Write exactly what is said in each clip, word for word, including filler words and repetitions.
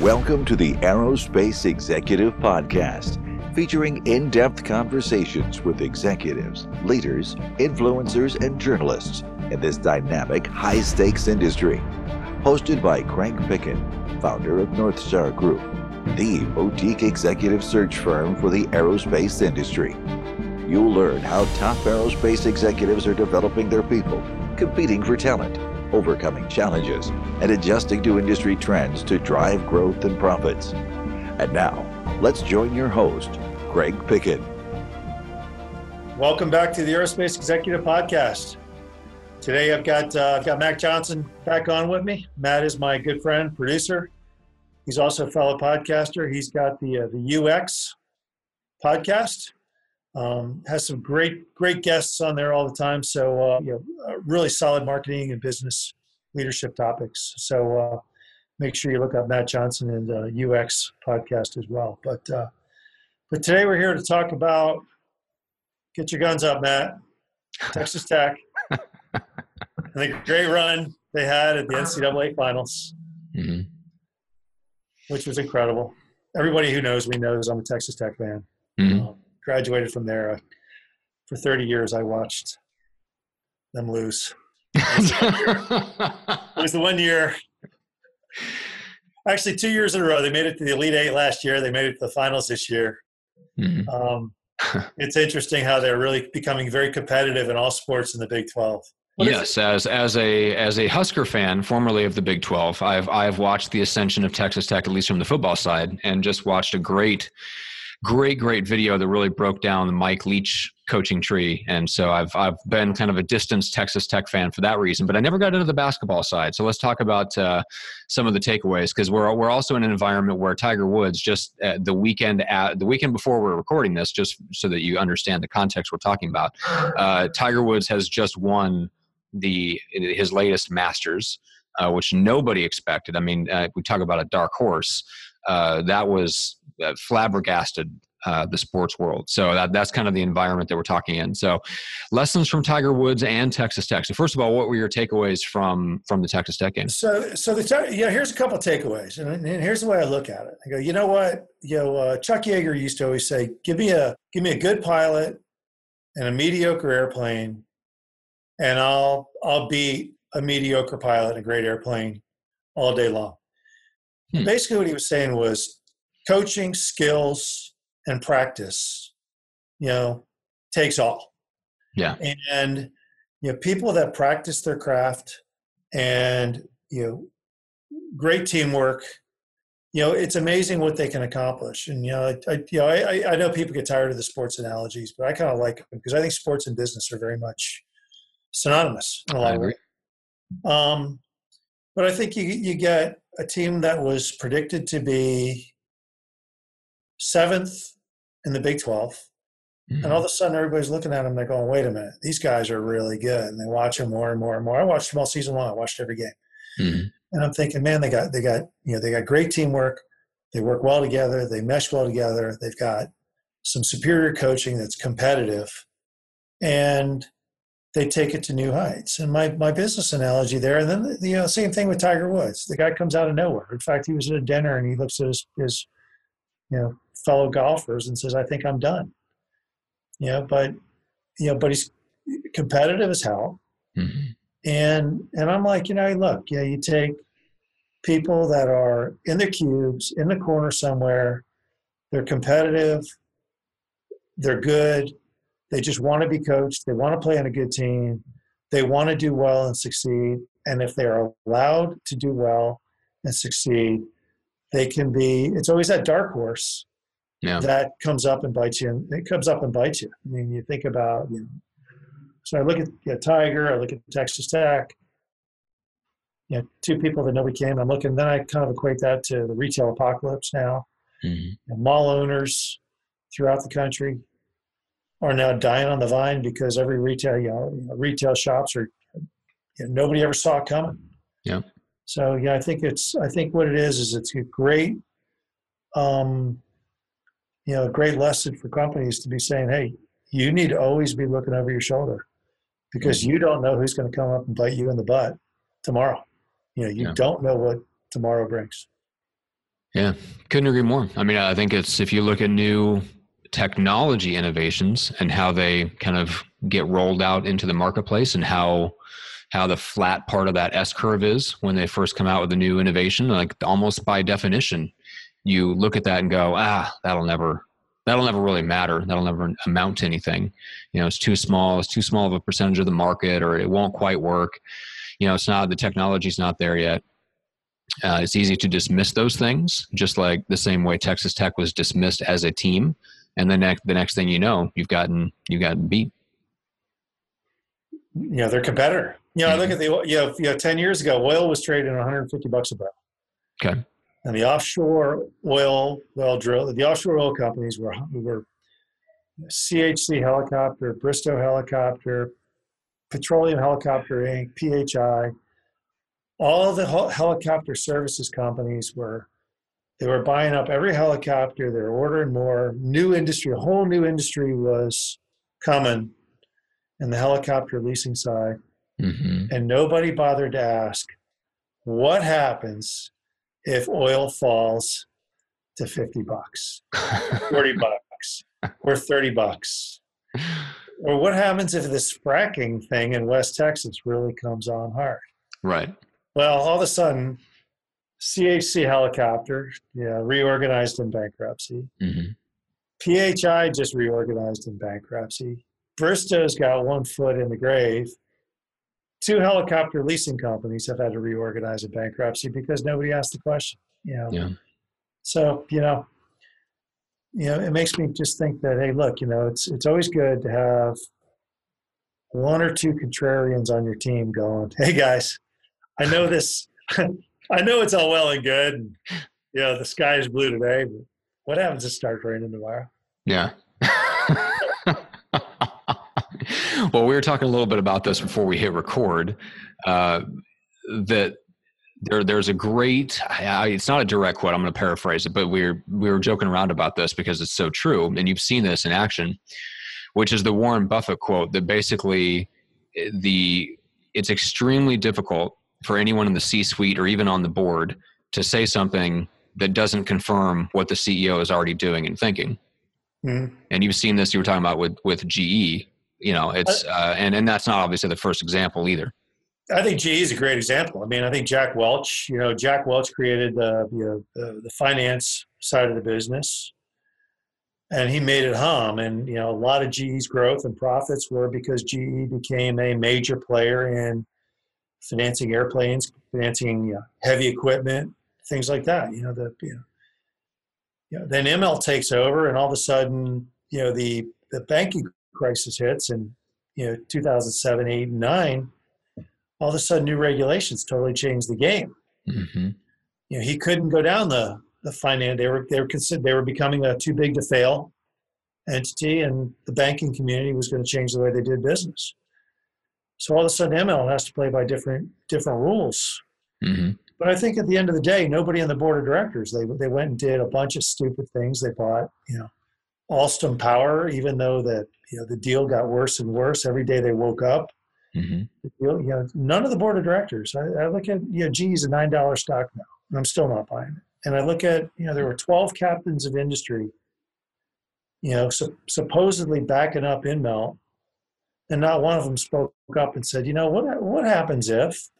Welcome to the Aerospace Executive Podcast, featuring in-depth conversations with executives, leaders, influencers, and journalists in this dynamic, high-stakes industry. Hosted by Craig Pickett, founder of Northstar Group, the boutique executive search firm for the aerospace industry. You'll learn how top aerospace executives are developing their people, competing for talent, overcoming challenges, and adjusting to industry trends to drive growth and profits. And now, let's join your host, Craig Pickett. Welcome back to the Aerospace Executive Podcast. Today I've got uh, I've got Matt Johnson back on with me. Matt is my good friend, producer. He's also a fellow podcaster. He's got the uh, the U X podcast. Um, has some great great guests on there all the time. So uh, you know, really solid marketing and business leadership topics. So uh, make sure you look up Matt Johnson and the uh, U X podcast as well. But uh, but today we're here to talk about, get your guns up, Matt. Texas Tech. And the great run they had at the N C double A finals, mm-hmm. which was incredible. Everybody who knows me knows I'm a Texas Tech fan. Mm-hmm. Um, graduated from there. For thirty years, I watched them lose. It was, it was the one year. Actually, two years in a row. They made it to the Elite Eight last year. They made it to the finals this year. Mm-hmm. Um, it's interesting how they're really becoming very competitive in all sports in the Big twelve. What yes, as as a as a Husker fan, formerly of the Big twelve, I've I've watched the ascension of Texas Tech, at least from the football side, and just watched a great, great, great video that really broke down the Mike Leach coaching tree. And so I've I've been kind of a distanced Texas Tech fan for that reason, but I never got into the basketball side. So let's talk about uh, some of the takeaways, because we're we're also in an environment where Tiger Woods just uh, the weekend at, the weekend before we're recording this, just so that you understand the context we're talking about. Uh, Tiger Woods has just won the his latest Masters, uh, which nobody expected. I mean, uh, we talk about a dark horse. Uh, that was uh, flabbergasted uh, the sports world. So that, that's kind of the environment that we're talking in. So lessons from Tiger Woods and Texas Tech. So first of all, what were your takeaways from from the Texas Tech game? So, so the yeah, here's a couple of takeaways, and here's the way I look at it. I go, you know what? You know, uh, Chuck Yeager used to always say, "Give me a give me a good pilot and a mediocre airplane." And I'll I'll be a mediocre pilot in a great airplane all day long. Hmm. Basically what he was saying was coaching, skills, and practice, you know, takes all. Yeah. And, and you know, people that practice their craft and, you know, great teamwork, you know, it's amazing what they can accomplish. And, you know, I, I, you know, I, I know people get tired of the sports analogies, but I kind of like them because I think sports and business are very much synonymous in a lot of ways. Um, but I think you you get a team that was predicted to be seventh in the Big twelve, mm-hmm. and all of a sudden everybody's looking at them. They're going, "Wait a minute, these guys are really good." And they watch them more and more and more. I watched them all season long. I watched every game, mm-hmm. and I'm thinking, man, they got they got you know they got great teamwork. They work well together. They mesh well together. They've got some superior coaching that's competitive, and they take it to new heights. And my, my business analogy there, and then you know, same thing with Tiger Woods. The guy comes out of nowhere. In fact, he was at a dinner and he looks at his, his you know, fellow golfers and says, "I think I'm done." You know, but you know, but he's competitive as hell. Mm-hmm. And and I'm like, you know, look, yeah, you, know, you take people that are in their cubes, in the corner somewhere, they're competitive, they're good. They just want to be coached. They want to play on a good team. They want to do well and succeed. And if they are allowed to do well and succeed, they can be. It's always that dark horse yeah. that comes up and bites you. And it comes up and bites you. I mean, you think about. You know, so I look at you know, Tiger. I look at Texas Tech. You know, two people that nobody came. I'm looking. Then I kind of equate that to the retail apocalypse now. Mm-hmm. And mall owners throughout the country are now dying on the vine because every retail, you know, retail shops are, you know, nobody ever saw it coming. Yeah. So, yeah, I think it's, I think what it is, is it's a great, um, you know, a great lesson for companies to be saying, "Hey, you need to always be looking over your shoulder because mm-hmm. you don't know who's going to come up and bite you in the butt tomorrow. You know, you yeah. don't know what tomorrow brings." Yeah, couldn't agree more. I mean, I think it's, if you look at new technology innovations and how they kind of get rolled out into the marketplace, and how how the flat part of that S curve is when they first come out with a new innovation, like almost by definition, you look at that and go, ah, that'll never, that'll never really matter. That'll never amount to anything. You know, it's too small. It's too small of a percentage of the market, or it won't quite work. You know, it's not, the technology's not there yet. Uh, it's easy to dismiss those things, just like the same way Texas Tech was dismissed as a team. And the next, the next thing you know, you've gotten, you've gotten beat. You know, they're competitor. You know, I look at the, you know, you know, ten years ago, oil was traded at one hundred fifty bucks a barrel. Okay. And the offshore oil, well, drill, the offshore oil companies were, were C H C Helicopter, Bristow Helicopter, Petroleum Helicopter Incorporated, P H I. All the hel- helicopter services companies were, they were buying up every helicopter. They were ordering more. New industry, a whole new industry was coming in the helicopter leasing side. Mm-hmm. And nobody bothered to ask, what happens if oil falls to fifty bucks, forty bucks, or thirty bucks? Or what happens if this fracking thing in West Texas really comes on hard? Right. Well, all of a sudden, C H C Helicopter, yeah, reorganized in bankruptcy. Mm-hmm. P H I just reorganized in bankruptcy. Bristow's got one foot in the grave. Two helicopter leasing companies have had to reorganize in bankruptcy because nobody asked the question. You know? Yeah. So, you know, you know, it makes me just think that, hey, look, you know, it's it's always good to have one or two contrarians on your team going, hey, guys, I know this. I know it's all well and good. And, you know, the sky is blue today, but what happens if it starts raining tomorrow? Yeah. Well, we were talking a little bit about this before we hit record, uh, that there, there's a great, I, it's not a direct quote, I'm going to paraphrase it, but we were, we were joking around about this because it's so true. And you've seen this in action, which is the Warren Buffett quote that basically the, it's extremely difficult for anyone in the C-suite or even on the board to say something that doesn't confirm what the C E O is already doing and thinking. Mm-hmm. And you've seen this, you were talking about with, with G E. You know, it's uh, and and that's not obviously the first example either. I think G E is a great example. I mean, I think Jack Welch. You know, Jack Welch created the you know, the, the finance side of the business, and he made it hum. And you know, a lot of G E's growth and profits were because G E became a major player in financing airplanes, financing you know, heavy equipment, things like that. You know, the you know, you know, then M L takes over, and all of a sudden, you know, the the banking crisis hits in you know two thousand seven, eight, nine. All of a sudden, new regulations totally changed the game. Mm-hmm. You know, he couldn't go down the the finance. They were they were considered they were becoming a too big to fail entity, and the banking community was going to change the way they did business. So all of a sudden, M L has to play by different different rules. Mm-hmm. But I think at the end of the day, nobody on the board of directors they they went and did a bunch of stupid things. They bought you know Alstom Power, even though that you know the deal got worse and worse every day they woke up. Mm-hmm. The deal, you know, none of the board of directors. I, I look at you know, G E's a nine dollar stock now, and I'm still not buying it. And I look at you know there were twelve captains of industry, you know, su- supposedly backing up M L, and not one of them spoke up and said, you know, what what happens if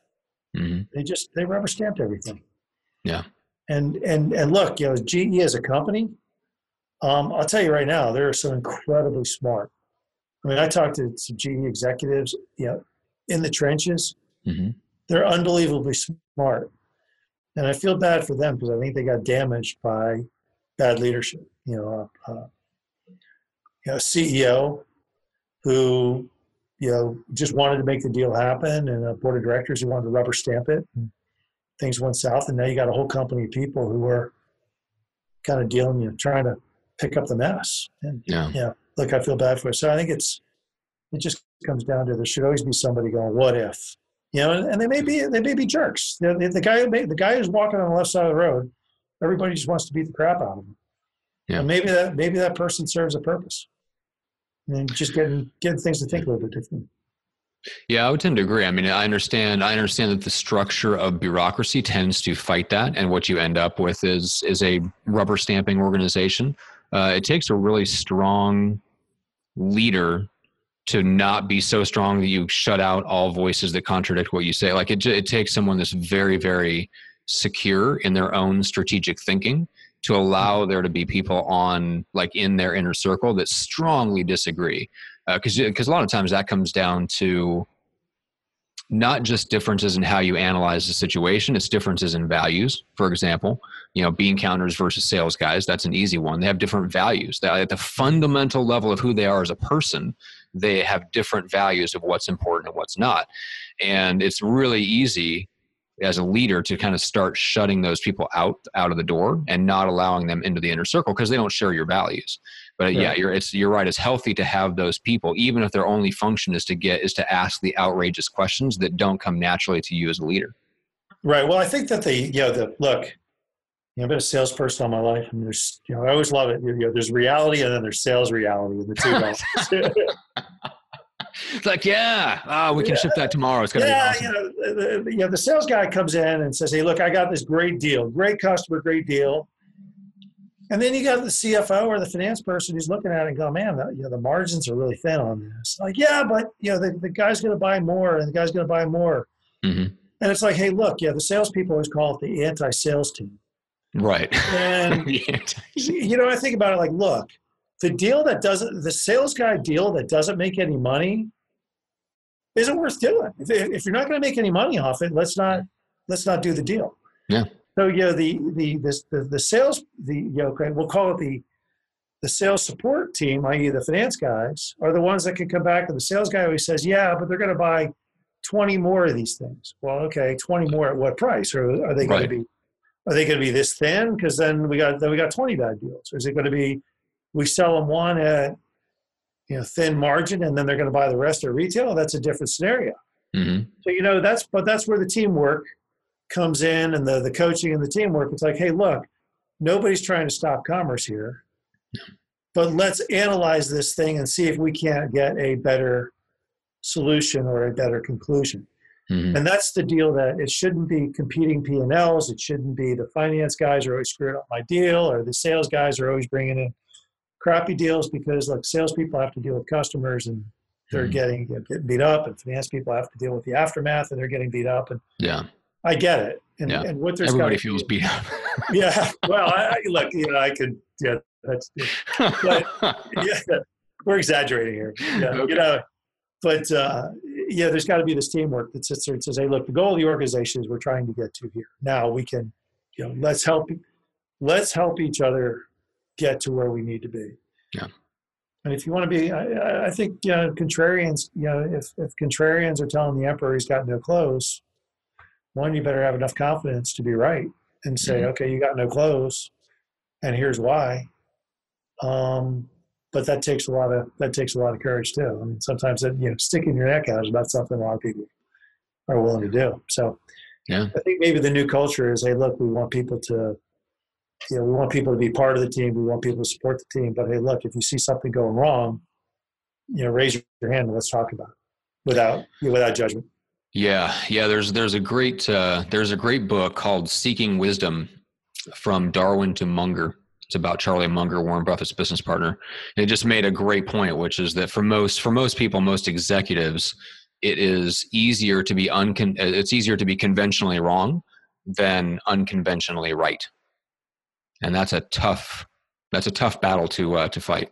mm-hmm. they just they rubber stamped everything? Yeah. And and and look, you know, G E as a company. Um, I'll tell you right now, they're so incredibly smart. I mean, I talked to some G E executives, you know, in the trenches. Mm-hmm. They're unbelievably smart. And I feel bad for them because I think they got damaged by bad leadership. You know, uh, uh, you know, a C E O who, you know, just wanted to make the deal happen, and a board of directors who wanted to rubber stamp it. And things went south, and now you got a whole company of people who are kind of dealing, you know, trying to pick up the mess. And yeah. yeah, look, I feel bad for it. So I think it's, it just comes down to, there should always be somebody going, what if, you know, and, and they may be, they may be jerks. They're, they're the guy who may, the guy who's walking on the left side of the road, everybody just wants to beat the crap out of him. Yeah. And maybe that, maybe that person serves a purpose, and just getting, getting things to think a little bit differently. Yeah, I would tend to agree. I mean, I understand I understand that the structure of bureaucracy tends to fight that, and what you end up with is is a rubber stamping organization. Uh, it takes a really strong leader to not be so strong that you shut out all voices that contradict what you say. Like it, it takes someone that's very, very secure in their own strategic thinking to allow there to be people on, like, in their inner circle that strongly disagree. Because uh, because a lot of times that comes down to not just differences in how you analyze the situation, it's differences in values. For example, you know, bean counters versus sales guys, that's an easy one. They have different values. They, at the fundamental level of who they are as a person, they have different values of what's important and what's not. And it's really easy as a leader to kind of start shutting those people out, out of the door and not allowing them into the inner circle because they don't share your values. But right. yeah, you're, it's, you're right. It's healthy to have those people, even if their only function is to get, is to ask the outrageous questions that don't come naturally to you as a leader. Right. Well, I think that the, you know, the, look, you know, I've been a salesperson all my life, and there's, you know, I always love it. You know, there's reality and then there's sales reality. And the two It's like, yeah, oh, we can yeah. ship that tomorrow. It's going to yeah, be awesome. Yeah, you know, the, you know, the sales guy comes in and says, hey, look, I got this great deal, great customer, great deal. And then you got the C F O or the finance person who's looking at it and go, man, the, you know, the margins are really thin on this. Like, yeah, but you know, the, the guy's going to buy more and the guy's going to buy more. Mm-hmm. And it's like, hey, look, yeah, the salespeople always call it the anti-sales team. Right. And, you know, I think about it like, look, the deal that doesn't, the sales guy deal that doesn't make any money isn't worth doing. If, if you're not going to make any money off it, let's not, let's not do the deal. Yeah. So, you know, the, the, this, the, the sales, the, you know, we'll call it the, the sales support team, that is the finance guys, are the ones that can come back to the sales guy who says, yeah, but they're going to buy twenty more of these things. Well, okay. twenty more at what price? Or are they going right. to be, are they going to be this thin? Because then we got then we got twenty bad deals. Or is it going to be, we sell them one at, you know, thin margin, and then they're going to buy the rest at retail? That's a different scenario. Mm-hmm. So you know that's but that's where the teamwork comes in, and the the coaching and the teamwork. It's like, hey, look, nobody's trying to stop commerce here, but let's analyze this thing and see if we can't get a better solution or a better conclusion. Mm-hmm. And that's the deal that it shouldn't be competing P and L's. It shouldn't be the finance guys are always screwing up my deal, or the sales guys are always bringing in crappy deals, because like salespeople have to deal with customers and they're mm-hmm. getting, you know, getting beat up, and finance people have to deal with the aftermath and they're getting beat up. And yeah, I get it. And, yeah. and what there's everybody feels be, beat up. yeah. Well, I, I look, you know, I could. Yeah, that's. Yeah, but, yeah we're exaggerating here. Yeah, okay. You know, but. Uh, Yeah, there's got to be this teamwork that sits there and says, hey, look, the goal of the organization is we're trying to get to here. Now we can, you know, let's help, let's help each other get to where we need to be. Yeah. And if you want to be, I, I think, you know, contrarians, you know, if, if contrarians are telling the emperor he's got no clothes, one, you better have enough confidence to be right and say, mm-hmm. okay, you got no clothes and here's why. Um, But that takes a lot of that takes a lot of courage too. I mean, sometimes that, you know, sticking your neck out is not something a lot of people are willing to do. So, yeah, I think maybe the new culture is, hey, look, we want people to, you know, we want people to be part of the team. We want people to support the team. But hey, look, if you see something going wrong, you know, raise your hand and let's talk about it without without judgment. Yeah, yeah. There's there's a great uh, there's a great book called Seeking Wisdom from Darwin to Munger. It's about Charlie Munger, Warren Buffett's business partner. And it just made a great point, which is that for most for most people, most executives, it is easier to be uncon- it's easier to be conventionally wrong than unconventionally right. And that's a tough that's a tough battle to uh, to fight.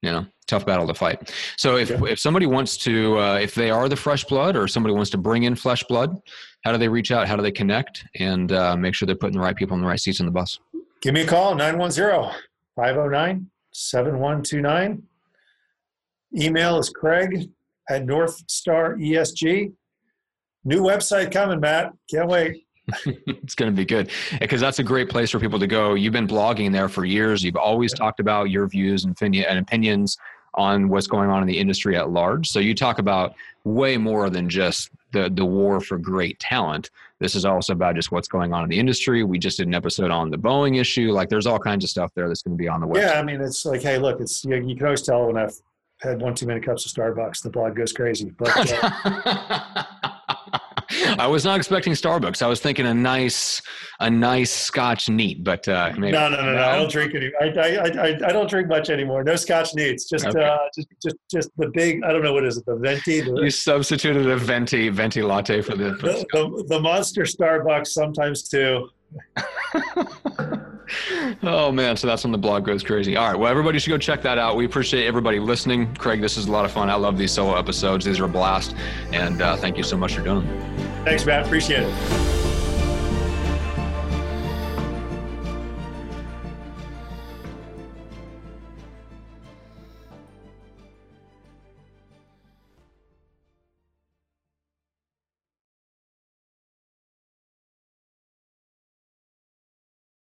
You know, tough battle to fight. So if yeah. if somebody wants to uh, if they are the fresh blood, or somebody wants to bring in fresh blood, how do they reach out? How do they connect and uh, make sure they're putting the right people in the right seats on the bus? Give me a call, nine one zero, five zero nine, seven one two nine. Email is Craig at North Star E S G. New website coming, Matt. Can't wait. It's going to be good, because that's a great place for people to go. You've been blogging there for years. You've always yeah. talked about your views and opinions on what's going on in the industry at large. So you talk about way more than just the the war for great talent. This is also about just what's going on in the industry. We just did an episode on the Boeing issue. Like, there's all kinds of stuff there that's going to be on the website. Yeah, I mean, it's like, hey, look, it's you, you can always tell when I've had one too many cups of Starbucks. The blog goes crazy. But, uh, I was not expecting Starbucks. I was thinking a nice, a nice Scotch neat, but uh, maybe. No, no, no, no. I don't drink any. I, I, I, I don't drink much anymore. No Scotch neats. Just, okay. uh, just, just, just the big. I don't know what is it. The venti. The, you substituted a venti, venti latte for the for the, the, the monster Starbucks sometimes too. Oh man, so that's when the blog goes crazy. All right, well, everybody should go check that out. We appreciate everybody listening. Craig, this is a lot of fun. I love these solo episodes. These are a blast, and uh, thank you so much for doing them. Thanks, Matt. Appreciate it.